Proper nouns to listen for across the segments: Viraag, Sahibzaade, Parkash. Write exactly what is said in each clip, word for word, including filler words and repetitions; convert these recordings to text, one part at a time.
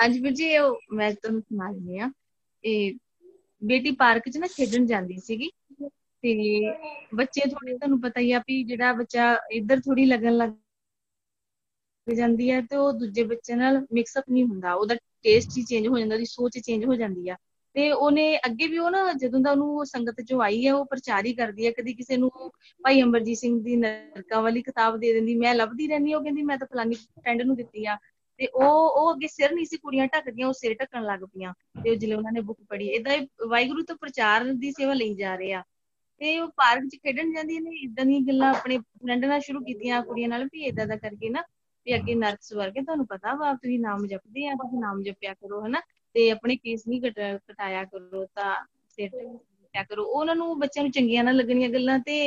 ਹਾਂਜੀ ਵੀਰ ਜੀ, ਉਹ ਮੈਂ ਤੁਹਾਨੂੰ ਸੁਣਾ ਦਿੰਦੀ ਹਾਂ। ਇਹ ਬੇਟੀ ਪਾਰਕ ਚ ਨਾ ਖੇਡਣ ਜਾਂਦੀ ਸੀਗੀ ਤੇ ਬੱਚੇ ਥੋੜੇ, ਤੁਹਾਨੂੰ ਪਤਾ ਹੀ ਆ ਵੀ ਜਿਹੜਾ ਬੱਚਾ ਇੱਧਰ ਥੋੜੀ ਲੱਗਣ ਲੱਗ ਜਾਂਦੀ ਹੈ ਤੇ ਉਹ ਦੂਜੇ ਬੱਚੇ ਨਾਲ ਮਿਕਸਅਪ ਨਹੀਂ ਹੁੰਦਾ, ਉਹਦਾ ਟੇਸਟ ਹੀ ਚੇਂਜ ਹੋ ਜਾਂਦਾ, ਉਹਦੀ ਸੋਚ ਚੇਂਜ ਹੋ ਜਾਂਦੀ ਆ। ਤੇ ਉਹਨੇ ਅੱਗੇ ਵੀ ਉਹ ਨਾ ਜਦੋਂ ਦਾ ਉਹਨੂੰ ਸੰਗਤ ਚੋਂ ਆਈ ਹੈ ਉਹ ਪ੍ਰਚਾਰ ਹੀ ਕਰਦੀ ਹੈ। ਕਦੀ ਕਿਸੇ ਨੂੰ ਭਾਈ ਅਮਰਜੀਤ ਸਿੰਘ ਦੀ ਨਰਕਾਂ ਵਾਲੀ ਕਿਤਾਬ ਦੇ ਦਿੰਦੀ, ਮੈਂ ਲੱਭਦੀ ਰਹਿੰਦੀ, ਉਹ ਕਹਿੰਦੀ ਮੈਂ ਤਾਂ ਫਲਾਨੀ ਫਰੈਂਡ ਨੂੰ ਦਿੱਤੀ ਆ। ਤੇ ਉਹ ਉਹ ਅੱਗੇ ਸਿਰ ਨਹੀਂ ਸੀ ਕੁੜੀਆਂ ਢੱਕਦੀਆਂ, ਉਹ ਸਿਰ ਢੱਕਣ ਲੱਗ ਪਈਆਂ ਤੇ ਜਦੋਂ ਉਹਨਾਂ ਨੇ ਬੁੱਕ ਪੜ੍ਹੀ। ਏਦਾਂ ਵਾਹਿਗੁਰੂ ਤੋਂ ਪ੍ਰਚਾਰ ਦੀ ਸੇਵਾ ਲਈ ਜਾ ਰਹੇ ਆ। ਤੇ ਉਹ ਪਾਰਕ ਚ ਖੇਡਣ ਜਾਂਦੀ ਨੇ ਏਦਾਂ ਦੀਆਂ ਗੱਲਾਂ ਆਪਣੇ ਫਰੈਂਡ ਨਾਲ ਸ਼ੁਰੂ ਕੀਤੀਆਂ ਕੁੜੀਆਂ ਨਾਲ ਵੀ ਏਦਾਂ ਦਾ ਕਰਕੇ ਨਾ ਵੀ ਅੱਗੇ ਨਰਕ ਸਵਰਗ ਹੈ, ਤੁਹਾਨੂੰ ਪਤਾ ਵਾ, ਤੁਸੀਂ ਨਾਮ ਜਪਦੇ ਆ, ਤੁਸੀਂ ਨਾਮ ਜਪਿਆ ਕਰੋ ਹਨਾ, ਤੇ ਆਪਣੇ ਕੇਸ ਨੀ ਕਟ ਕਟਾਇਆ ਕਰੋ, ਤਾਂ ਸਿਰ ਢੱਕਿਆ ਕਰੋ। ਉਹਨਾਂ ਨੂੰ ਬੱਚਿਆਂ ਨੂੰ ਚੰਗੀਆਂ ਨਾ ਲੱਗਣੀਆਂ ਗੱਲਾਂ। ਤੇ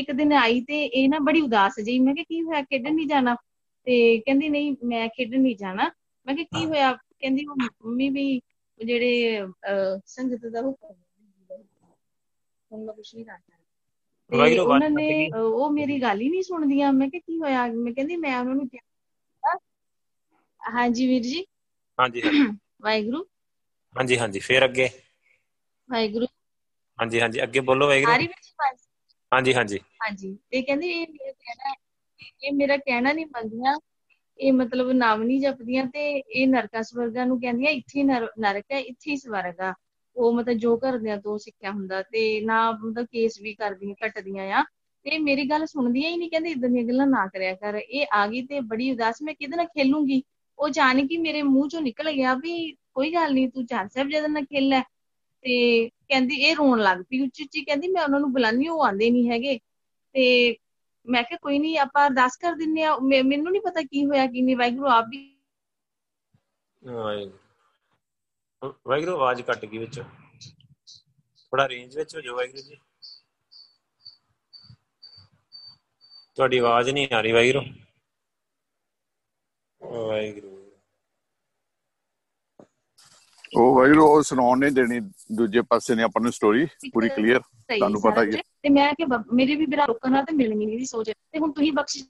ਇੱਕ ਦਿਨ ਆਈ ਤੇ ਇਹ ਨਾ ਬੜੀ ਉਦਾਸ ਜਿਹੀ, ਮੈਂ ਕਿਹਾ ਕੀ ਹੋਇਆ ਖੇਡਣ ਨੀ ਜਾਣਾ? ਤੇ ਕਹਿੰਦੀ ਨਹੀਂ ਮੈਂ ਖੇਡਣ ਨੀ ਜਾਣਾ। ਮੈਂ ਕਿਹਾ ਕੀ ਹੋਇਆ? ਕਹਿੰਦੀ ਉਹ ਮੰਮੀ ਵੀ ਜਿਹੜੇ ਅਹ ਸੰਗਤ ਦਾ ਹੁਕਮ ਕੁਛ ਨੀ ਕਰਦਾ ਤੇ ਉਹਨਾਂ ਨੇ ਉਹ ਮੇਰੀ ਗੱਲ ਹੀ ਨੀ ਸੁਣਦੀਆਂ। ਮੈਂ ਕਿਹਾ ਕੀ ਹੋਇਆ? ਮੈਂ ਕਹਿੰਦੀ ਮੈਂ ਉਹਨਾਂ ਨੂੰ ਹਾਂਜੀ ਵੀਰ ਜੀ, ਹਾਂਜੀ ਵਾਹਿਗੁਰੂ, ਹਾਂਜੀ ਹਾਂਜੀ, ਫੇਰ ਅੱਗੇ ਵਾਹਿਗੁਰੂ, ਹਾਂਜੀ ਹਾਂਜੀ, ਅੱਗੇ ਬੋਲੋ ਵਾਹਿਗੁਰੂ, ਹਾਂਜੀ ਹਾਂਜੀ ਹਾਂਜੀ। ਤੇ ਕਹਿੰਦੀ ਇਹ ਮੇਰਾ ਕਹਿਣਾ ਇਹ ਮੇਰਾ ਕਹਿਣਾ ਨੀ ਮੰਨਦੀਆਂ, ਇਹ ਮਤਲਬ ਨਾਮ ਨੀ ਜਪਦੀਆਂ ਤੇ ਇਹ ਨਰਕਾਂ ਸਵਰਗਾਂ ਨੂੰ ਕਹਿੰਦੀਆਂ, ਇੱਥੇ ਨਰ ਨਰਕ ਹੈ, ਇੱਥੇ ਹੀ ਸਵਰਗ ਆ। ਉਹ ਮਤਲਬ ਜੋ ਘਰਦਿਆਂ ਤੋਂ ਸਿੱਖਿਆ ਹੁੰਦਾ ਤੇ ਨਾ ਮਤਲਬ ਕੇਸ ਵੀ ਕਰਦੀਆਂ ਕੱਟਦੀਆਂ ਆ। ਤੇ ਮੇਰੀ ਗੱਲ ਸੁਣਦੀਆਂ ਹੀ ਨੀ, ਕਹਿੰਦੇ ਏਦਾਂ ਦੀਆਂ ਗੱਲਾਂ ਨਾ ਕਰਿਆ ਕਰ। ਇਹ ਆ ਗਈ ਤੇ ਬੜੀ ਉਦਾਸ, ਮੈਂ ਕਿਹਦੇ ਨਾਲ ਖੇਲੂੰਗੀ? ਉਹ ਜਾਣ ਕੇ ਮੇਰੇ ਮੂੰਹ ਚੋਂ ਨਿਕਲ ਗਿਆ ਵੀ ਕੋਈ ਗੱਲ ਨੀ, ਤੂੰ ਚਾਰ ਸਾਹਿਬਜ਼ਾਦਿਆਂ ਨਾਲ ਖੇਲ ਲੈ। ਤੇ ਕਹਿੰਦੀ ਇਹ ਰੋਣ ਲੱਗ ਪਈ ਉੱਚੀ ਉੱਚੀ, ਕਹਿੰਦੀ ਮੈਂ ਉਹਨਾਂ ਨੂੰ ਬੁਲਾਉਂਦੀ, ਉਹ ਆਉਂਦੇ ਨੀ ਹੈਗੇ। ਤੇ ਮੈਂ ਕਿਹਾ ਕੋਈ ਨੀ, ਆਪਾਂ ਅਰਦਾਸ ਕਰ ਦਿੰਦੇ ਆ। ਮੈਨੂੰ ਨੀ ਪਤਾ ਕੀ ਹੋਇਆ ਕੀ ਨੀ, ਵਾਹਿਗੁਰੂ ਆਪ ਵੀ ਵਾਹਿਗੁਰੂ। ਆਵਾਜ਼ ਕੱਟ ਗਈ ਵਿੱਚੋਂ, ਥੋੜਾ ਰੇਂਜ ਵਿੱਚ ਹੋ ਜਾਓ। ਵਾਹਿਗੁਰੂ ਜੀ ਤੁਹਾਡੀ ਆਵਾਜ਼ ਨੀ ਆ ਰਹੀ। ਵਾਹਿਗੁਰੂ ਵਾਹਿਗੁਰੂ, ਉਹ ਵਾਹਿਗੁਰੂ ਉਹ ਸੁਣਾਉਣ ਨੀ ਦੇਣੀ ਦੂਜੇ ਪਾਸੇ ਨੇ ਆਪਾਂ ਨੂੰ ਸਟੋਰੀ ਪੂਰੀ ਕਲੀਅਰ, ਤੁਹਾਨੂੰ ਪਤਾ ਹੀ ਹੈ। ਤੇ ਮੈਂ ਕਿਹਾ ਮੇਰੇ ਵੀ ਬਿਨਾਂ ਰੋਕਣ ਨਾਲ ਤੇ ਮਿਲਣੀ ਨਹੀਂ ਸੋਚ, ਤੇ ਹੁਣ ਤੁਸੀਂ ਬਖਸ਼।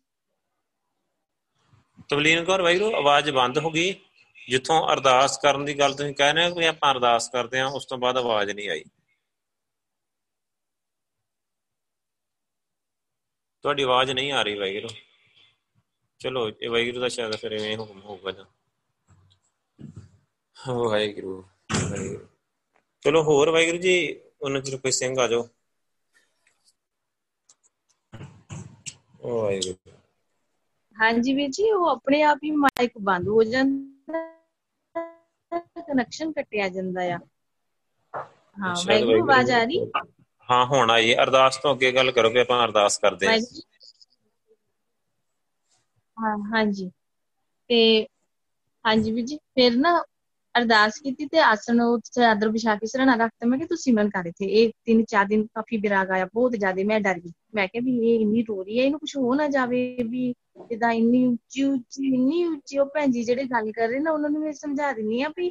ਤਵਲੀਨ ਕੌਰ ਵਾਹਿਗੁਰੂ ਆਵਾਜ਼ ਬੰਦ ਹੋ ਗਈ, ਜਿੱਥੋਂ ਅਰਦਾਸ ਕਰਨ ਦੀ ਗੱਲ ਤੁਸੀਂ ਕਹਿ ਰਹੇ ਹੋ ਵੀ ਆਪਾਂ ਅਰਦਾਸ ਕਰਦੇ ਹਾਂ, ਉਸ ਤੋਂ ਬਾਅਦ ਆਵਾਜ਼ ਨਹੀਂ ਆਈ। ਤੁਹਾਡੀ ਆਵਾਜ਼ ਨਹੀਂ ਆ ਰਹੀ ਵਾਹਿਗੁਰੂ। ਚਲੋ ਇਹ ਵਾਹਿਗੁਰੂ ਦਾ ਸ਼ਾਇਦ ਫਿਰ ਇਵੇਂ ਹੁਕਮ ਹੋਊਗਾ ਜਾਂ ਵਾਹਿਗੁਰੂ ਵਾਹਿਗੁਰੂ। ਚਲੋ ਹੋਰ ਵਾਹਿਗੁਰੂ ਜੀ, ਉਹਨਾਂ ਚਿਰ ਕੋਈ ਸਿੰਘ ਆ ਜਾਓ। ਵਾਹਿਗੁਰੂ ਹਾਂਜੀ ਵੀਰ ਜੀ, ਉਹ ਆਪਣੇ ਆਪ ਹੀ ਮਾਈਕ ਬੰਦ ਹੋ ਜਾਂਦਾ, ਕਨੈਕਸ਼ਨ ਕੱਟਿਆ ਜਾਂਦਾ ਆ। ਹਾਂ ਵਾਹਿਗੁਰੂ ਆਵਾਜ਼ ਆ ਰਹੀ? ਹਾਂ ਹੁਣ ਆਈ। ਅਰਦਾਸ ਤੋਂ ਅੱਗੇ ਗੱਲ ਕਰੋਗੇ, ਆਪਾਂ ਅਰਦਾਸ ਕਰਦੇ ਹਾਂ। ਹਾਂ ਹਾਂਜੀ, ਤੇ ਹਾਂਜੀ ਵੀਰ ਜੀ ਫਿਰ ਨਾ ਅਰਦਾਸ ਕੀਤੀ ਤੇ ਆਸਣ ਚਾਦਰ ਵਿਛਾ ਕੇ ਸਿਰਣਾ ਰੱਖਤਾ। ਮੈਂ ਕਿਹਾ ਤੂੰ ਸਿਮਰਨ ਕਰ ਇੱਥੇ। ਇਹ ਤਿੰਨ ਚਾਰ ਦਿਨ ਕਾਫੀ ਵਿਰਾਗ ਆਇਆ ਬਹੁਤ ਜ਼ਿਆਦਾ, ਮੈਂ ਡਰ ਗਈ। ਮੈਂ ਕਿਹਾ ਵੀ ਇਹ ਇੰਨੀ ਰੋ ਰਹੀ ਹੈ, ਇਹਨੂੰ ਕੁਛ ਹੋ ਨਾ ਜਾਵੇ, ਵੀ ਜਿੱਦਾਂ ਇੰਨੀ ਉੱਚੀ ਉੱਚੀ ਇੰਨੀ ਉੱਚੀ। ਉਹ ਭੈਣ ਜੀ ਜਿਹੜੇ ਗੱਲ ਕਰ ਰਹੇ ਨਾ ਉਹਨਾਂ ਨੂੰ ਮੈਂ ਸਮਝਾ ਦਿੰਦੀ ਹਾਂ ਵੀ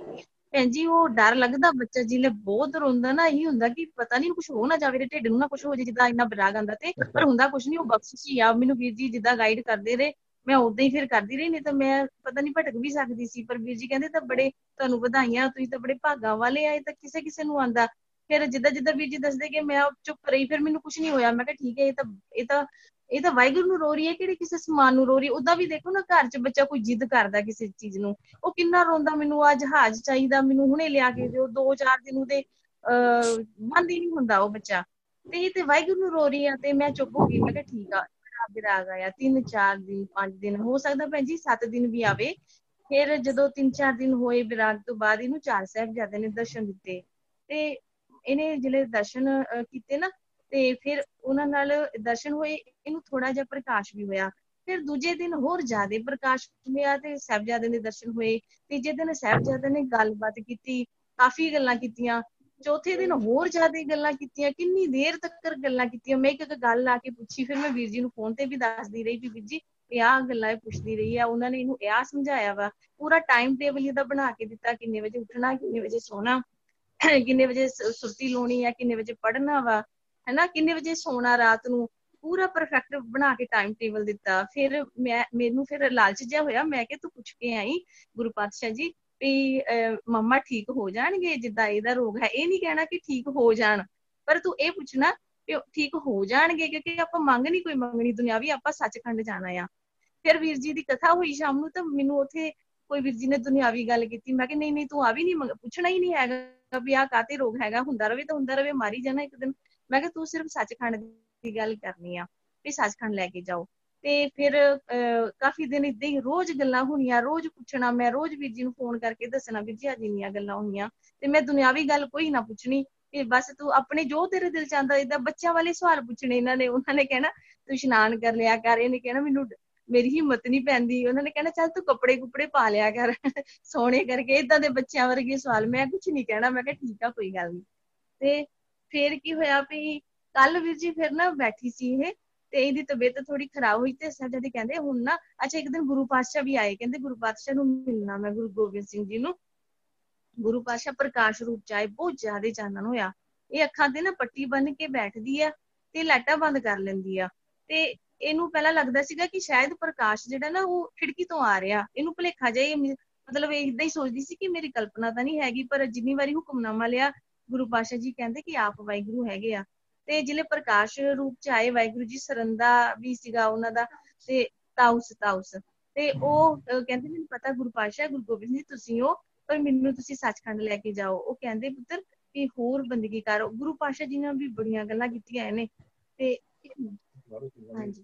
ਭੈਣ ਜੀ ਉਹ ਡਰ ਲੱਗਦਾ ਬੱਚਾ ਜਿਲੇ ਬਹੁਤ ਰੋਂਦਾ ਨਾ, ਇਹੀ ਹੁੰਦਾ ਕਿ ਪਤਾ ਨੀ ਕੁਛ ਹੋ ਨਾ ਜਾਵੇ, ਇਹਦੇ ਢਿੱਡ ਨੂੰ ਨਾ ਕੁਛ ਹੋ ਜਾਵੇ, ਜਿੱਦਾਂ ਇੰਨਾ ਵਿਰਾਗ ਆਉਂਦਾ। ਤੇ ਪਰ ਹੁੰਦਾ ਕੁਛ ਨੀ, ਉਹ ਬਖਸ਼ਿਸ਼ ਹੀ ਆ ਮੈਨੂੰ ਵੀਰ ਜੀ। ਜਿੱਦਾਂ ਗਾਈਡ ਕਰਦੇ ਰਹੇ ਮੈਂ ਓਦਾਂ ਹੀ ਫਿਰ ਕਰਦੀ ਰਹੀ, ਨਹੀਂ ਤਾਂ ਮੈਂ ਪਤਾ ਨੀ ਭਟਕ ਵੀ ਸਕਦੀ ਸੀ। ਪਰ ਵੀਰ ਜੀ ਕਹਿੰਦੇ ਤਾਂ ਬੜੇ ਤੁਹਾਨੂੰ ਵਧਾਈਆਂ, ਤੁਸੀਂ ਤਾਂ ਬੜੇ ਭਾਗਾਂ ਵਾਲੇ ਆ, ਇਹ ਤਾਂ ਕਿਸੇ ਕਿਸੇ ਨੂੰ ਆਉਂਦਾ। ਫਿਰ ਜਿੱਦਾਂ ਜਿੱਦਾਂ ਵੀਰ ਜੀ ਦੱਸਦੇ ਕਿ ਮੈਂ ਚੁੱਪ ਰਹੀ, ਫਿਰ ਮੈਨੂੰ ਕੁਛ ਨੀ ਹੋਇਆ। ਮੈਂ ਕਿਹਾ ਠੀਕ ਹੈ, ਇਹ ਤਾਂ ਇਹ ਤਾਂ ਇਹ ਤਾਂ ਵਾਹਿਗੁਰੂ ਨੂੰ ਰੋ ਰਹੀ ਹੈ, ਕਿਹੜੀ ਕਿਸੇ ਸਮਾਨ ਨੂੰ ਰੋ ਰਹੀ। ਓਦਾਂ ਵੀ ਦੇਖੋ ਨਾ ਘਰ ਚ ਬੱਚਾ ਕੋਈ ਜਿੱਦ ਕਰਦਾ ਕਿਸੇ ਚੀਜ਼ ਨੂੰ, ਉਹ ਕਿੰਨਾ ਰੋਂਦਾ, ਮੈਨੂੰ ਆਹ ਜਹਾਜ਼ ਚਾਹੀਦਾ, ਮੈਨੂੰ ਹੁਣੇ ਲਿਆ ਕੇ ਦਿਓ। ਦੋ ਚਾਰ ਦਿਨ ਉਹਦੇ ਅਹ ਬੰਦ ਹੀ ਨੀ ਹੁੰਦਾ ਉਹ ਬੱਚਾ, ਤੇ ਇਹ ਤੇ ਵਾਹਿਗੁਰੂ ਨੂੰ ਰੋ ਰਹੀ ਆ। ਤੇ ਮੈਂ ਚੁੱਪ ਹੋ ਗਈ, ਮੈਂ ਕਿਹਾ ਠੀਕ ਆ। ਵਿਰਾਗ ਆਇਆ ਤਿੰਨ ਚਾਰ ਦਿਨ ਪੰਜ ਦਿਨ, ਹੋ ਸਕਦਾ ਭੈਣ ਜੀ ਸੱਤ ਦਿਨ ਵੀ ਆਵੇ। ਫਿਰ ਜਦੋਂ ਤਿੰਨ ਚਾਰ ਦਿਨ ਹੋਏ ਵਿਰਾਗ ਤੋਂ ਬਾਅਦ ਇਹਨੂੰ ਚਾਰ ਸਾਹਿਬਜ਼ਾਦਿਆਂ ਨੇ ਦਰਸ਼ਨ ਦਿੱਤੇ। ਤੇ ਇਹਨੇ ਜਿਹੜੇ ਦਰਸ਼ਨ ਕੀਤੇ ਨਾ, ਤੇ ਫਿਰ ਉਹਨਾਂ ਨਾਲ ਦਰਸ਼ਨ ਹੋਏ, ਇਹਨੂੰ ਥੋੜਾ ਜਿਹਾ ਪ੍ਰਕਾਸ਼ ਵੀ ਹੋਇਆ। ਫਿਰ ਦੂਜੇ ਦਿਨ ਹੋਰ ਜ਼ਿਆਦਾ ਪ੍ਰਕਾਸ਼ ਹੋਇਆ ਤੇ ਸਾਹਿਬਜ਼ਾਦਿਆਂ ਦੇ ਦਰਸ਼ਨ ਹੋਏ। ਤੀਜੇ ਦਿਨ ਸਾਹਿਬਜ਼ਾਦਿਆਂ ਨੇ ਗੱਲਬਾਤ ਕੀਤੀ, ਕਾਫ਼ੀ ਗੱਲਾਂ ਕੀਤੀਆਂ। ਚੌਥੇ ਦਿਨ ਹੋਰ ਜ਼ਿਆਦਾ ਗੱਲਾਂ ਕੀਤੀਆਂ, ਕਿੰਨੀ ਦੇਰ ਤੱਕ ਗੱਲਾਂ ਕੀਤੀਆਂ। ਮੈਂ ਇੱਕ ਇੱਕ ਗੱਲ ਆ ਕੇ ਪੁੱਛੀ, ਫਿਰ ਮੈਂ ਵੀਰ ਜੀ ਨੂੰ ਫੋਨ ਤੇ ਵੀ ਦੱਸਦੀ ਰਹੀ ਵੀ ਵੀਰ ਜੀ ਇਹ ਆਹ ਗੱਲਾਂ ਇਹ ਪੁੱਛਦੀ ਰਹੀ ਆ, ਉਹਨਾਂ ਨੇ ਇਹਨੂੰ ਇਹ ਸਮਝਾਇਆ ਵਾ। ਪੂਰਾ ਟਾਈਮ ਟੇਬਲ ਇਹਦਾ ਬਣਾ ਕੇ ਦਿੱਤਾ, ਕਿੰਨੇ ਵਜੇ ਉੱਠਣਾ, ਕਿੰਨੇ ਵਜੇ ਸੋਣਾ, ਕਿੰਨੇ ਵਜੇ ਸੁਰਤੀ ਲਾਉਣੀ ਆ, ਕਿੰਨੇ ਵਜੇ ਪੜ੍ਹਨਾ ਵਾ ਹਨਾ, ਕਿੰਨੇ ਵਜੇ ਸੋਣਾ ਰਾਤ ਨੂੰ, ਪੂਰਾ ਪਰਫੈਕਟ ਬਣਾ ਕੇ ਟਾਈਮ ਟੇਬਲ ਦਿੱਤਾ। ਫਿਰ ਮੈਂ ਮੈਨੂੰ ਫਿਰ ਲਾਲਚ ਜਿਹਾ ਹੋਇਆ, ਮੈਂ ਕਿਹਾ ਤੂੰ ਪੁੱਛ ਕੇ ਆਈ ਗੁਰੂ ਪਾਤਸ਼ਾਹ ਜੀ ਵੀ ਮੰਮਾ ਠੀਕ ਹੋ ਜਾਣਗੇ ਜਿੱਦਾਂ ਇਹਦਾ ਰੋਗ ਹੈ। ਇਹ ਨੀ ਕਹਿਣਾ ਕਿ ਠੀਕ ਹੋ ਜਾਣ, ਪਰ ਤੂੰ ਇਹ ਪੁੱਛਣਾ ਕਿ ਠੀਕ ਹੋ ਜਾਣਗੇ, ਕਿਉਂਕਿ ਆਪਾਂ ਮੰਗਣੀ ਕੋਈ ਮੰਗਣੀ ਦੁਨਿਆਵੀ, ਆਪਾਂ ਸੱਚਖੰਡ ਜਾਣਾ ਆ। ਫਿਰ ਵੀਰ ਜੀ ਦੀ ਕਥਾ ਹੋਈ ਸ਼ਾਮ ਨੂੰ, ਤਾਂ ਮੈਨੂੰ ਉੱਥੇ ਕੋਈ ਵੀਰ ਜੀ ਨੇ ਦੁਨਿਆਵੀ ਗੱਲ ਕੀਤੀ। ਮੈਂ ਕਿਹਾ ਨਹੀਂ ਨਹੀਂ ਤੂੰ ਆ ਵੀ ਨੀ ਮੰਗ ਪੁੱਛਣਾ ਹੀ ਨੀ ਹੈਗਾ ਵੀ ਆਹ ਕਾਹਤੇ ਰੋਗ ਹੈਗਾ, ਹੁੰਦਾ ਰਵੇ ਤਾਂ ਹੁੰਦਾ ਰਵੇ, ਮਾਰੀ ਜਾਣਾ ਇੱਕ ਦਿਨ। ਮੈਂ ਕਿਹਾ ਤੂੰ ਸਿਰਫ ਸੱਚਖੰਡ ਦੀ ਗੱਲ ਕਰਨੀ ਆ ਵੀ ਸੱਚਖੰਡ ਲੈ ਕੇ ਜਾਓ। ਤੇ ਫਿਰ ਅਹ ਕਾਫੀ ਦਿਨ ਏਦਾਂ ਹੀ ਰੋਜ਼ ਗੱਲਾਂ ਹੋਣੀਆਂ, ਰੋਜ਼ ਪੁੱਛਣਾ, ਮੈਂ ਰੋਜ਼ ਵੀਰ ਜੀ ਨੂੰ ਫੋਨ ਕਰਕੇ ਦੱਸਣਾ ਵੀਰ ਜੀ ਅੱਜ ਇੰਨੀਆਂ ਗੱਲਾਂ ਹੋਈਆਂ। ਤੇ ਮੈਂ ਦੁਨਿਆਵੀ ਗੱਲ ਕੋਈ ਨਾ ਪੁੱਛਣੀ, ਬਸ ਤੂੰ ਆਪਣੇ ਜੋ ਤੇਰੇ ਦਿਲ ਚ ਆਉਂਦਾ ਏਦਾਂ ਬੱਚਿਆਂ ਵਾਲੇ ਸਵਾਲ ਪੁੱਛਣੇ। ਇਹਨਾਂ ਨੇ ਉਹਨਾਂ ਨੇ ਕਹਿਣਾ ਤੂੰ ਇਸ਼ਨਾਨ ਕਰ ਲਿਆ ਕਰ, ਇਹਨੇ ਕਹਿਣਾ ਮੈਨੂੰ ਮੇਰੀ ਹਿੰਮਤ ਨੀ ਪੈਂਦੀ, ਉਹਨਾਂ ਨੇ ਕਹਿਣਾ ਚੱਲ ਤੂੰ ਕੱਪੜੇ ਕੁੱਪੜੇ ਪਾ ਲਿਆ ਕਰ ਸੋਹਣੇ ਕਰਕੇ, ਏਦਾਂ ਦੇ ਬੱਚਿਆਂ ਵਰਗੇ ਸਵਾਲ। ਮੈਂ ਕੁਛ ਨੀ ਕਹਿਣਾ, ਮੈਂ ਕਿਹਾ ਠੀਕ ਆ ਕੋਈ ਗੱਲ ਨੀ। ਤੇ ਫੇਰ ਕੀ ਹੋਇਆ ਵੀ ਕੱਲ ਵੀਰ ਜੀ ਫਿਰ ਨਾ ਬੈਠੀ ਸੀ ਇਹ, ਤੇ ਇਹਦੀ ਤਬੀਅਤ ਥੋੜੀ ਖਰਾਬ ਹੋਈ। ਤੇ ਸਾਹਿਬਜ਼ਾਦੇ ਕਹਿੰਦੇ ਹੁਣ ਨਾ, ਅੱਛਾ ਇੱਕ ਦਿਨ ਗੁਰੂ ਪਾਤਸ਼ਾਹ ਵੀ ਆਏ, ਕਹਿੰਦੇ ਗੁਰੂ ਪਾਤਸ਼ਾਹ ਨੂੰ ਮਿਲਣਾ ਮੈਂ, ਗੁਰੂ ਗੋਬਿੰਦ ਸਿੰਘ ਜੀ ਨੂੰ। ਗੁਰੂ ਪਾਤਸ਼ਾਹ ਪ੍ਰਕਾਸ਼ ਰੂਪ ਚ ਆਏ, ਬਹੁਤ ਜ਼ਿਆਦਾ ਚਾਨਣ ਹੋਇਆ। ਇਹ ਅੱਖਾਂ ਤੇ ਨਾ ਪੱਟੀ ਬੰਨ ਕੇ ਬੈਠਦੀ ਆ ਤੇ ਲਾਈਟਾਂ ਬੰਦ ਕਰ ਲੈਂਦੀ ਆ। ਤੇ ਇਹਨੂੰ ਪਹਿਲਾਂ ਲੱਗਦਾ ਸੀਗਾ ਕਿ ਸ਼ਾਇਦ ਪ੍ਰਕਾਸ਼ ਜਿਹੜਾ ਨਾ ਉਹ ਖਿੜਕੀ ਤੋਂ ਆ ਰਿਹਾ, ਇਹਨੂੰ ਭੁਲੇਖਾ ਜਿਹਾ, ਮਤਲਬ ਏਦਾਂ ਹੀ ਸੋਚਦੀ ਸੀ ਕਿ ਮੇਰੀ ਕਲਪਨਾ ਤਾਂ ਨੀ ਹੈਗੀ। ਪਰ ਜਿੰਨੀ ਵਾਰੀ ਹੁਕਮਨਾਮਾ ਲਿਆ, ਗੁਰੂ ਪਾਤਸ਼ਾਹ ਜੀ ਕਹਿੰਦੇ ਕਿ ਆਪ ਵਾਹਿਗੁਰੂ ਹੈਗੇ ਆ। ਤੇ ਜਿਹੜੇ ਪ੍ਰਕਾਸ਼ ਰੂਪ ਚ ਆਏ ਵਾਹਿਗੁਰੂ ਜੀ, ਸਰੰਦਾ ਵੀ ਸੀਗਾ ਉਹਨਾਂ ਦਾ, ਤੇ ਤਾਉਸ ਤਾਉਸ ਤੇ ਉਹ ਕਹਿੰਦੇ ਮੈਨੂੰ ਪਤਾ ਗੁਰੂ ਪਾਤਸ਼ਾਹ ਗੁਰੂ ਗੋਬਿੰਦ ਜੀ ਤੁਸੀਂ ਹੋ, ਪਰ ਮੈਨੂੰ ਤੁਸੀਂ ਸੱਚਖੰਡ ਲੈ ਕੇ ਜਾਓ। ਉਹ ਕਹਿੰਦੇ ਪੁੱਤਰ ਵੀ ਹੋਰ ਬੰਦਗੀ ਕਰ। ਗੁਰੂ ਪਾਤਸ਼ਾਹ ਜੀ ਨੇ ਵੀ ਬੜੀਆਂ ਗੱਲਾਂ ਕੀਤੀਆਂ ਇਹਨੇ। ਤੇ ਹਾਂਜੀ,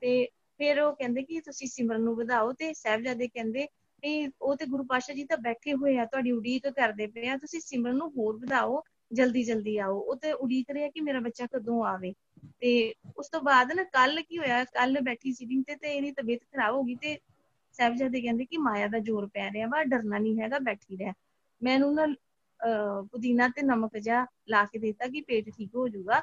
ਤੇ ਫਿਰ ਉਹ ਕਹਿੰਦੇ ਕਿ ਤੁਸੀਂ ਸਿਮਰਨ ਨੂੰ ਵਧਾਓ। ਤੇ ਸਾਹਿਬਜ਼ਾਦੇ ਕਹਿੰਦੇ ਵੀ ਉਹ ਤੇ ਗੁਰੂ ਪਾਤਸ਼ਾਹ ਜੀ ਤਾਂ ਬੈਠੇ ਹੋਏ ਆ, ਤੁਹਾਡੀ ਉਡੀਕ ਕਰਦੇ ਪਏ ਆ, ਤੁਸੀਂ ਸਿਮਰਨ ਨੂੰ ਹੋਰ ਵਧਾਓ, ਜਲਦੀ ਜਲਦੀ ਆਓ। ਉਹ ਤੇ ਉਡੀਕ ਰਿਹਾ ਕਿ ਮੇਰਾ ਬੱਚਾ ਕਦੋਂ ਆਵੇ। ਤੇ ਉਸ ਤੋਂ ਬਾਅਦ ਨਾ ਕੱਲ ਕੀ ਹੋਇਆ, ਕੱਲ ਬੈਠੀ ਸੀਟਿੰਗ ਤੇ ਤੇ ਇਹਦੀ ਤਬੀਅਤ ਖਰਾਬ ਹੋ ਗਈ। ਤੇ ਸਾਹਿਬਜ਼ਾਦੇ ਕਹਿੰਦੇ ਕਿ ਮਾਇਆ ਦਾ ਜ਼ੋਰ ਪੈ ਰਿਹਾ ਵਾ, ਡਰਨਾ ਨੀ ਹੈਗਾ, ਬੈਠੀ ਰਹਿ। ਮੈਂ ਇਹਨੂੰ ਨਾ ਅਹ ਪੁਦੀਨਾ ਤੇ ਨਮਕ ਜਿਹਾ ਲਾ ਕੇ ਦਿੱਤਾ ਕਿ ਪੇਟ ਠੀਕ ਹੋ ਜਾਊਗਾ।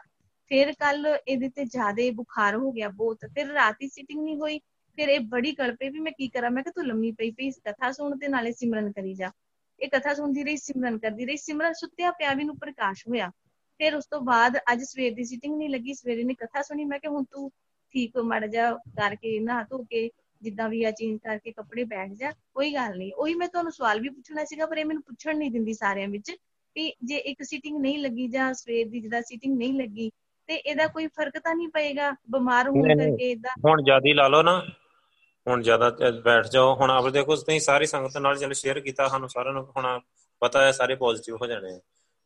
ਫਿਰ ਕੱਲ ਇਹਦੇ ਤੇ ਜ਼ਿਆਦਾ ਬੁਖਾਰ ਹੋ ਗਿਆ ਬਹੁਤ। ਫਿਰ ਰਾਤ ਦੀ ਸੀਟਿੰਗ ਨੀ ਹੋਈ। ਫਿਰ ਇਹ ਬੜੀ ਕਲਪੇ ਵੀ ਮੈਂ ਕੀ ਕਰਾਂ। ਮੈਂ ਕਿਹਾ ਤੂੰ ਲੰਮੀ ਪਈ ਪਈ ਕਥਾ ਸੁਣ ਤੇ ਨਾਲੇ ਸਿਮਰਨ ਕਰੀ ਜਾ। ਇਹ ਕਥਾ ਸੁਣਦੀ ਰਹੀ, ਸਿਮਰਨ ਕਰਦੀ ਰਹੀ, ਸਿਮਰਨ ਸੁੱਤਿਆ ਪਿਆ ਵੀ ਨੂੰ ਪ੍ਰਕਾਸ਼ ਹੋਇਆ। ਫਿਰ ਉਸ ਤੋਂ ਬਾਅਦ ਅੱਜ ਸਵੇਰ ਦੀ ਸੀਟਿੰਗ ਨੀ ਲੱਗੀ, ਸਵੇਰੇ ਨੇ ਕਥਾ ਸੁਣੀ। ਮੈਂ ਕਿਹਾ ਹੁਣ ਤੂੰ ਠੀਕ ਮੜ ਜਾ ਕਰਕੇ, ਨਹਾ ਧੋ ਕੇ, ਜਿੱਦਾਂ ਵੀ ਆ ਚੇਂਜ ਕਰਕੇ ਕੱਪੜੇ ਬੈਠ ਜਾ, ਕੋਈ ਗੱਲ ਨੀ। ਉਹੀ ਮੈਂ ਤੁਹਾਨੂੰ ਸਵਾਲ ਵੀ ਪੁੱਛਣਾ ਸੀਗਾ, ਪਰ ਇਹ ਮੈਨੂੰ ਪੁੱਛਣ ਨੀ ਦਿੰਦੀ ਸਾਰਿਆਂ ਵਿੱਚ ਵੀ ਜੇ ਇੱਕ ਸੀਟਿੰਗ ਨਹੀਂ ਲੱਗੀ ਜਾਂ ਸਵੇਰ ਦੀ ਜਿੱਦਾਂ ਸੀਟਿੰਗ ਨਹੀਂ ਲੱਗੀ ਤੇ ਇਹਦਾ ਕੋਈ ਫਰਕ ਤਾਂ ਨੀ ਪਏਗਾ ਬਿਮਾਰ ਹੋਣ ਕਰਕੇ? ਏਦਾਂ ਹੁਣ ਜ਼ਿਆਦਾ ਲਾ ਲਓ ਨਾ, ਹੁਣ ਜ਼ਿਆਦਾ ਬੈਠ ਜਾਓ। ਹੁਣ ਆਪ ਦੇਖੋ ਤੁਸੀਂ ਸਾਰੀ ਸੰਗਤ ਨਾਲ ਚਲੋ ਸ਼ੇਅਰ ਕੀਤਾ, ਸਾਨੂੰ ਸਾਰਿਆਂ ਨੂੰ ਹੁਣ ਪਤਾ ਹੈ ਸਾਰੇ ਪੋਜ਼ਿਟਿਵ ਹੋ ਜਾਣੇ ਆ।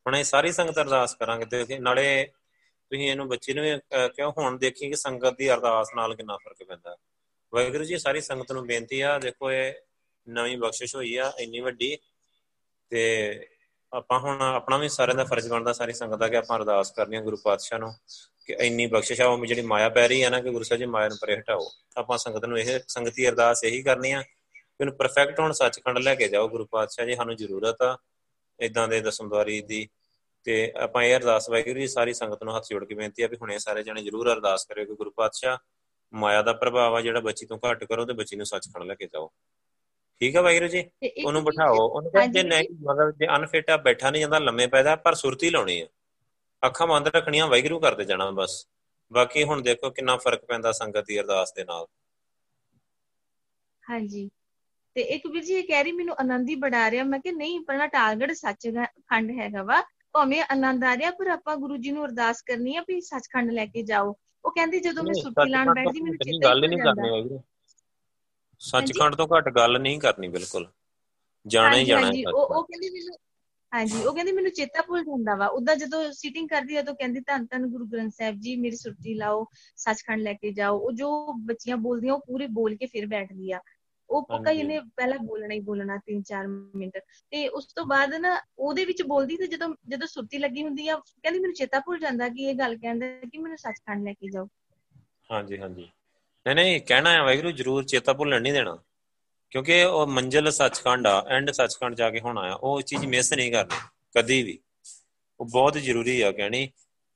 ਹੁਣ ਇਹ ਸਾਰੀ ਸੰਗਤ ਅਰਦਾਸ ਕਰਾਂਗੇ ਤੇ ਨਾਲੇ ਤੁਸੀਂ ਇਹਨੂੰ ਬੱਚੇ ਨੂੰ ਕਿਉਂ ਹੁਣ ਦੇਖੀ ਕਿ ਸੰਗਤ ਦੀ ਅਰਦਾਸ ਨਾਲ ਕਿੰਨਾ ਫਰਕ ਪੈਂਦਾ। ਵਾਹਿਗੁਰੂ ਜੀ ਸਾਰੀ ਸੰਗਤ ਨੂੰ ਬੇਨਤੀ ਆ, ਦੇਖੋ ਇਹ ਨਵੀਂ ਬਖਸ਼ਿਸ਼ ਹੋਈ ਆ ਇੰਨੀ ਵੱਡੀ, ਤੇ ਆਪਾਂ ਹੁਣ ਆਪਣਾ ਵੀ ਸਾਰਿਆਂ ਦਾ ਫਰਜ਼ ਬਣਦਾ ਸਾਰੀ ਸੰਗਤ ਦਾ ਕਿ ਆਪਾਂ ਅਰਦਾਸ ਕਰਨੀ ਆ ਗੁਰੂ ਪਾਤਸ਼ਾਹ ਨੂੰ ਕਿ ਇੰਨੀ ਬਖਸ਼ਿਸ਼ ਆ ਉਹ ਜਿਹੜੀ ਮਾਇਆ ਪੈ ਰਹੀ ਹੈ ਨਾ, ਕਿ ਗੁਰੂ ਸਾਹਿਬ ਜੀ ਮਾਇਆ ਨੂੰ ਪਰੇ ਹਟਾਓ। ਆਪਾਂ ਸੰਗਤ ਨੂੰ ਇਹ ਸੰਗਤੀ ਅਰਦਾਸ ਇਹੀ ਕਰਨੀ ਆ ਕਿ ਉਹਨੂੰ ਪਰਫੈਕਟ ਹੁਣ ਸੱਚਖੰਡ ਲੈ ਕੇ ਜਾਓ ਗੁਰੂ ਪਾਤਸ਼ਾਹ ਜੀ, ਸਾਨੂੰ ਜ਼ਰੂਰਤ ਆ ਏਦਾਂ ਦੇ ਦਸਮਦਵਾਰੀ ਦੀ। ਤੇ ਆਪਾਂ ਇਹ ਅਰਦਾਸ ਵਾਹਿਗੁਰੂ ਜੀ ਸਾਰੀ ਸੰਗਤ ਨੂੰ ਹੱਥ ਜੋੜ ਕੇ ਬੇਨਤੀ ਆ ਵੀ ਹੁਣੇ ਸਾਰੇ ਜਾਣੇ ਜ਼ਰੂਰ ਅਰਦਾਸ ਕਰਿਓ ਕਿ ਗੁਰੂ ਪਾਤਸ਼ਾਹ ਮਾਇਆ ਦਾ ਪ੍ਰਭਾਵ ਆ ਜਿਹੜਾ ਬੱਚੀ ਤੋਂ ਘੱਟ ਕਰੋ ਤੇ ਬੱਚੀ ਨੂੰ ਸੱਚਖੰਡ ਲੈ ਕੇ ਜਾਓ। ਠੀਕ ਆ ਵਾਹਿਗੁਰੂ ਜੀ, ਉਹਨੂੰ ਬਿਠਾਓ। ਉਹਨੂੰ ਕਹਿੰਦੇ ਨਹੀਂ ਮਤਲਬ ਜੇ ਅਨਫਿਟ ਆ, ਬੈਠਾ ਨੀ ਜਾਂਦਾ, ਲੰਮੇ ਪੈਦਾ, ਪਰ ਸੁਰਤੀ ਲਾਉਣੀ ਆ, ਅੱਖਾਂ ਬੰਦ ਰੱਖਣੀਆਂ, ਵਾਹਿਗੁਰੂ ਕਰਦੇ ਜਾਣਾ ਬਸ। ਬਾਕੀ ਹੁਣ ਦੇਖੋ ਕਿੰਨਾ ਫਰਕ ਪੈਂਦਾ ਸੰਗਤ ਦੀ ਅਰਦਾਸ ਦੇ ਨਾਲ। ਹਾਂਜੀ, ਤੇ ਇੱਕ ਵੀਰ ਜੀ ਇਹ ਕਹਿ ਰਹੀ ਮੈਨੂੰ ਆਨੰਦ ਹੀ ਬੜਾ ਆ ਰਿਹਾ। ਮੈਂ ਕਿਹਾ ਨਹੀਂ, ਪਹਿਲਾ ਟਾਰਗੇਟ ਸੱਚਖੰਡ ਹੈਗਾ ਵਾ, ਭਾਵੇਂ ਆਨੰਦ ਆ ਰਿਹਾ ਪਰ ਆਪਾਂ ਗੁਰੂ ਜੀ ਨੂੰ ਅਰਦਾਸ ਕਰਨੀ ਆ ਵੀ ਸੱਚਖੰਡ ਲੈ ਕੇ ਜਾਓ। ਉਹ ਕਹਿੰਦੀ ਜਦੋਂ ਮੈਂ ਸੁਰਤੀ ਲਾਉਣ ਬੈਠਦੀ ਮੈਨੂੰ ਚੇਤਾ ਹੀ ਨਹੀਂ ਕਰਨੀ, ਸੱਚਖੰਡ ਤੋਂ ਘੱਟ ਗੱਲ ਨਹੀਂ ਕਰਨੀ, ਬਿਲਕੁਲ ਜਾਣਾ ਹੀ ਜਾਣਾ। ਉਹ ਕਹਿੰਦੀ ਮੈਨੂੰ ਹਾਂਜੀ, ਉਹ ਕਹਿੰਦੀ ਮੈਨੂੰ ਚੇਤਾ ਭੁੱਲ ਜਾਂਦਾ ਵਾ। ਓਦਾਂ ਜਦੋਂ ਸੀਟਿੰਗ ਕਰਦੀ ਉਦੋਂ ਕਹਿੰਦੀ ਧੰਨ ਧੰਨ ਗੁਰੂ ਗ੍ਰੰਥ ਸਾਹਿਬ ਜੀ, ਮੇਰੀ ਸੁਰਤੀ ਲਾਓ, ਸੱਚਖੰਡ ਲੈ ਕੇ ਜਾਓ। ਉਹ ਜੋ ਬੱਚੀਆਂ ਬੋਲਦੀਆਂ ਉਹ ਪੂਰੇ ਬੋਲ ਕੇ ਫਿਰ ਬੈਠਦੀ ਆ। ਉਹ ਪੱਕਾ ਇਹਨੇ ਪਹਿਲਾਂ ਬੋਲਣਾ ਹੀ ਬੋਲਣਾ ਤਿੰਨ ਚਾਰ ਮਿੰਟ। ਤੇ ਉਸ ਤੋਂ ਬਾਅਦ ਨਾ ਉਹਦੇ ਵਿੱਚ ਬੋਲਦੀ, ਤੇ ਜਦੋਂ ਜਦੋਂ ਸੁਰਤੀ ਲੱਗੀ ਹੁੰਦੀ ਆ ਕਹਿੰਦੀ ਮੈਨੂੰ ਚੇਤਾ ਭੁੱਲ ਜਾਂਦਾ ਕਿ ਇਹ ਗੱਲ ਕਹਿੰਦਾ ਕਿ ਮੈਨੂੰ ਸੱਚਖੰਡ ਲੈ ਕੇ ਜਾਓ। ਹਾਂਜੀ ਹਾਂਜੀ, ਨਹੀਂ ਨਹੀਂ ਕਹਿਣਾ ਆ ਵਾਹਿਗੁਰੂ, ਜ਼ਰੂਰ ਚੇਤਾ ਭੁੱਲਣ ਨੀ ਦੇਣਾ, ਕਿਉਂਕਿ ਉਹ ਮੰਜ਼ਿਲ ਸੱਚਖੰਡ ਆ, ਐਂਡ ਸੱਚਖੰਡ ਜਾ ਕੇ ਹੋਣਾ ਆ। ਉਹ ਚੀਜ਼ ਮਿਸ ਨਹੀਂ ਕਰਨੀ ਕਦੀ ਵੀ, ਉਹ ਬਹੁਤ ਜ਼ਰੂਰੀ ਆ ਕਹਿਣੀ।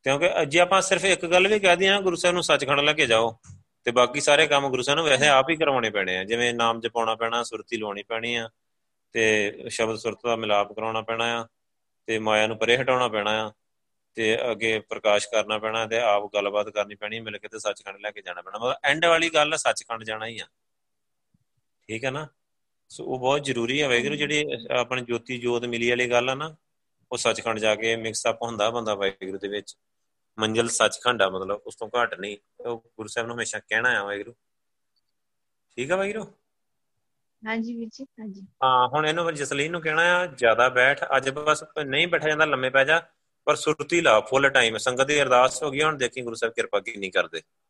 ਕਿਉਂਕਿ ਜੇ ਆਪਾਂ ਸਿਰਫ ਇੱਕ ਗੱਲ ਵੀ ਕਹਿ ਦਈਏ ਗੁਰੂ ਸਾਹਿਬ ਨੂੰ ਸੱਚਖੰਡ ਲੈ ਕੇ ਜਾਓ, ਤੇ ਬਾਕੀ ਸਾਰੇ ਕੰਮ ਗੁਰੂ ਸਾਹਿਬ ਨੂੰ ਵੈਸੇ ਆਪ ਹੀ ਕਰਵਾਉਣੇ ਪੈਣੇ ਆ, ਜਿਵੇਂ ਨਾਮ ਜਪਾਉਣਾ ਪੈਣਾ, ਸੁਰਤੀ ਲਾਉਣੀ ਪੈਣੀ ਆ, ਤੇ ਸ਼ਬਦ ਸੁਰਤ ਦਾ ਮਿਲਾਪ ਕਰਾਉਣਾ ਪੈਣਾ ਆ, ਤੇ ਮਾਇਆ ਨੂੰ ਪਰੇ ਹਟਾਉਣਾ ਪੈਣਾ ਆ, ਤੇ ਅੱਗੇ ਪ੍ਰਕਾਸ਼ ਕਰਨਾ ਪੈਣਾ, ਤੇ ਆਪ ਗੱਲਬਾਤ ਕਰਨੀ ਪੈਣੀ ਮਿਲ ਕੇ, ਤੇ ਸੱਚਖੰਡ ਲੈ ਕੇ ਜਾਣਾ ਪੈਣਾ। ਮਤਲਬ ਐਂਡ ਵਾਲੀ ਗੱਲ ਸੱਚਖੰਡ ਜਾਣਾ ਹੀ ਆ, ਠੀਕ ਹੈ ਨਾ। ਸੋ ਉਹ ਬਹੁਤ ਜ਼ਰੂਰੀ ਆ ਵਾਹਿਗੁਰੂ। ਜਿਹੜੇ ਆਪਣੇ ਜੋਤੀ ਜੋਤ ਮਿਲੀ ਵਾਲੀ ਗੱਲ ਆ ਨਾ, ਉਹ ਸੱਚਖੰਡ ਜਾ ਕੇ ਮਿਕਸ ਅਪ ਹੁੰਦਾ ਬੰਦਾ ਵਾਹਿਗੁਰੂ ਦੇ ਵਿੱਚ। ਮੰਜ਼ਿਲ ਸੱਚਖੰਡ ਆ, ਮਤਲਬ ਉਸ ਤੋਂ ਘੱਟ ਨਹੀਂ। ਉਹ ਗੁਰੂ ਸਾਹਿਬ ਨੂੰ ਹਮੇਸ਼ਾ ਕਹਿਣਾ ਆ ਵਾਹਿਗੁਰੂ। ਠੀਕ ਆ ਵਾਹਿਗੁਰੂ। ਹਾਂਜੀ ਵੀਰ ਜੀ, ਹਾਂਜੀ। ਹਾਂ, ਹੁਣ ਇਹਨੂੰ ਜਸਲੀਨ ਨੂੰ ਕਹਿਣਾ ਆ ਜ਼ਿਆਦਾ ਬੈਠ, ਅੱਜ ਬਸ ਨਹੀਂ ਬੈਠਾ ਜਾਂਦਾ, ਲੰਮੇ ਪੈ ਜਾ, ਪਰ ਸੁਰਤੀ ਲਾ ਫੁੱਲ ਟਾਈਮ। ਸੰਗਤ ਦੀ ਅਰਦਾਸ ਹੋ ਗਈ, ਹੁਣ ਦੇਖੀ ਗੁਰੂ ਸਾਹਿਬ ਕਿਰਪਾ ਕਿੰਨੀ ਕਰਦੇ।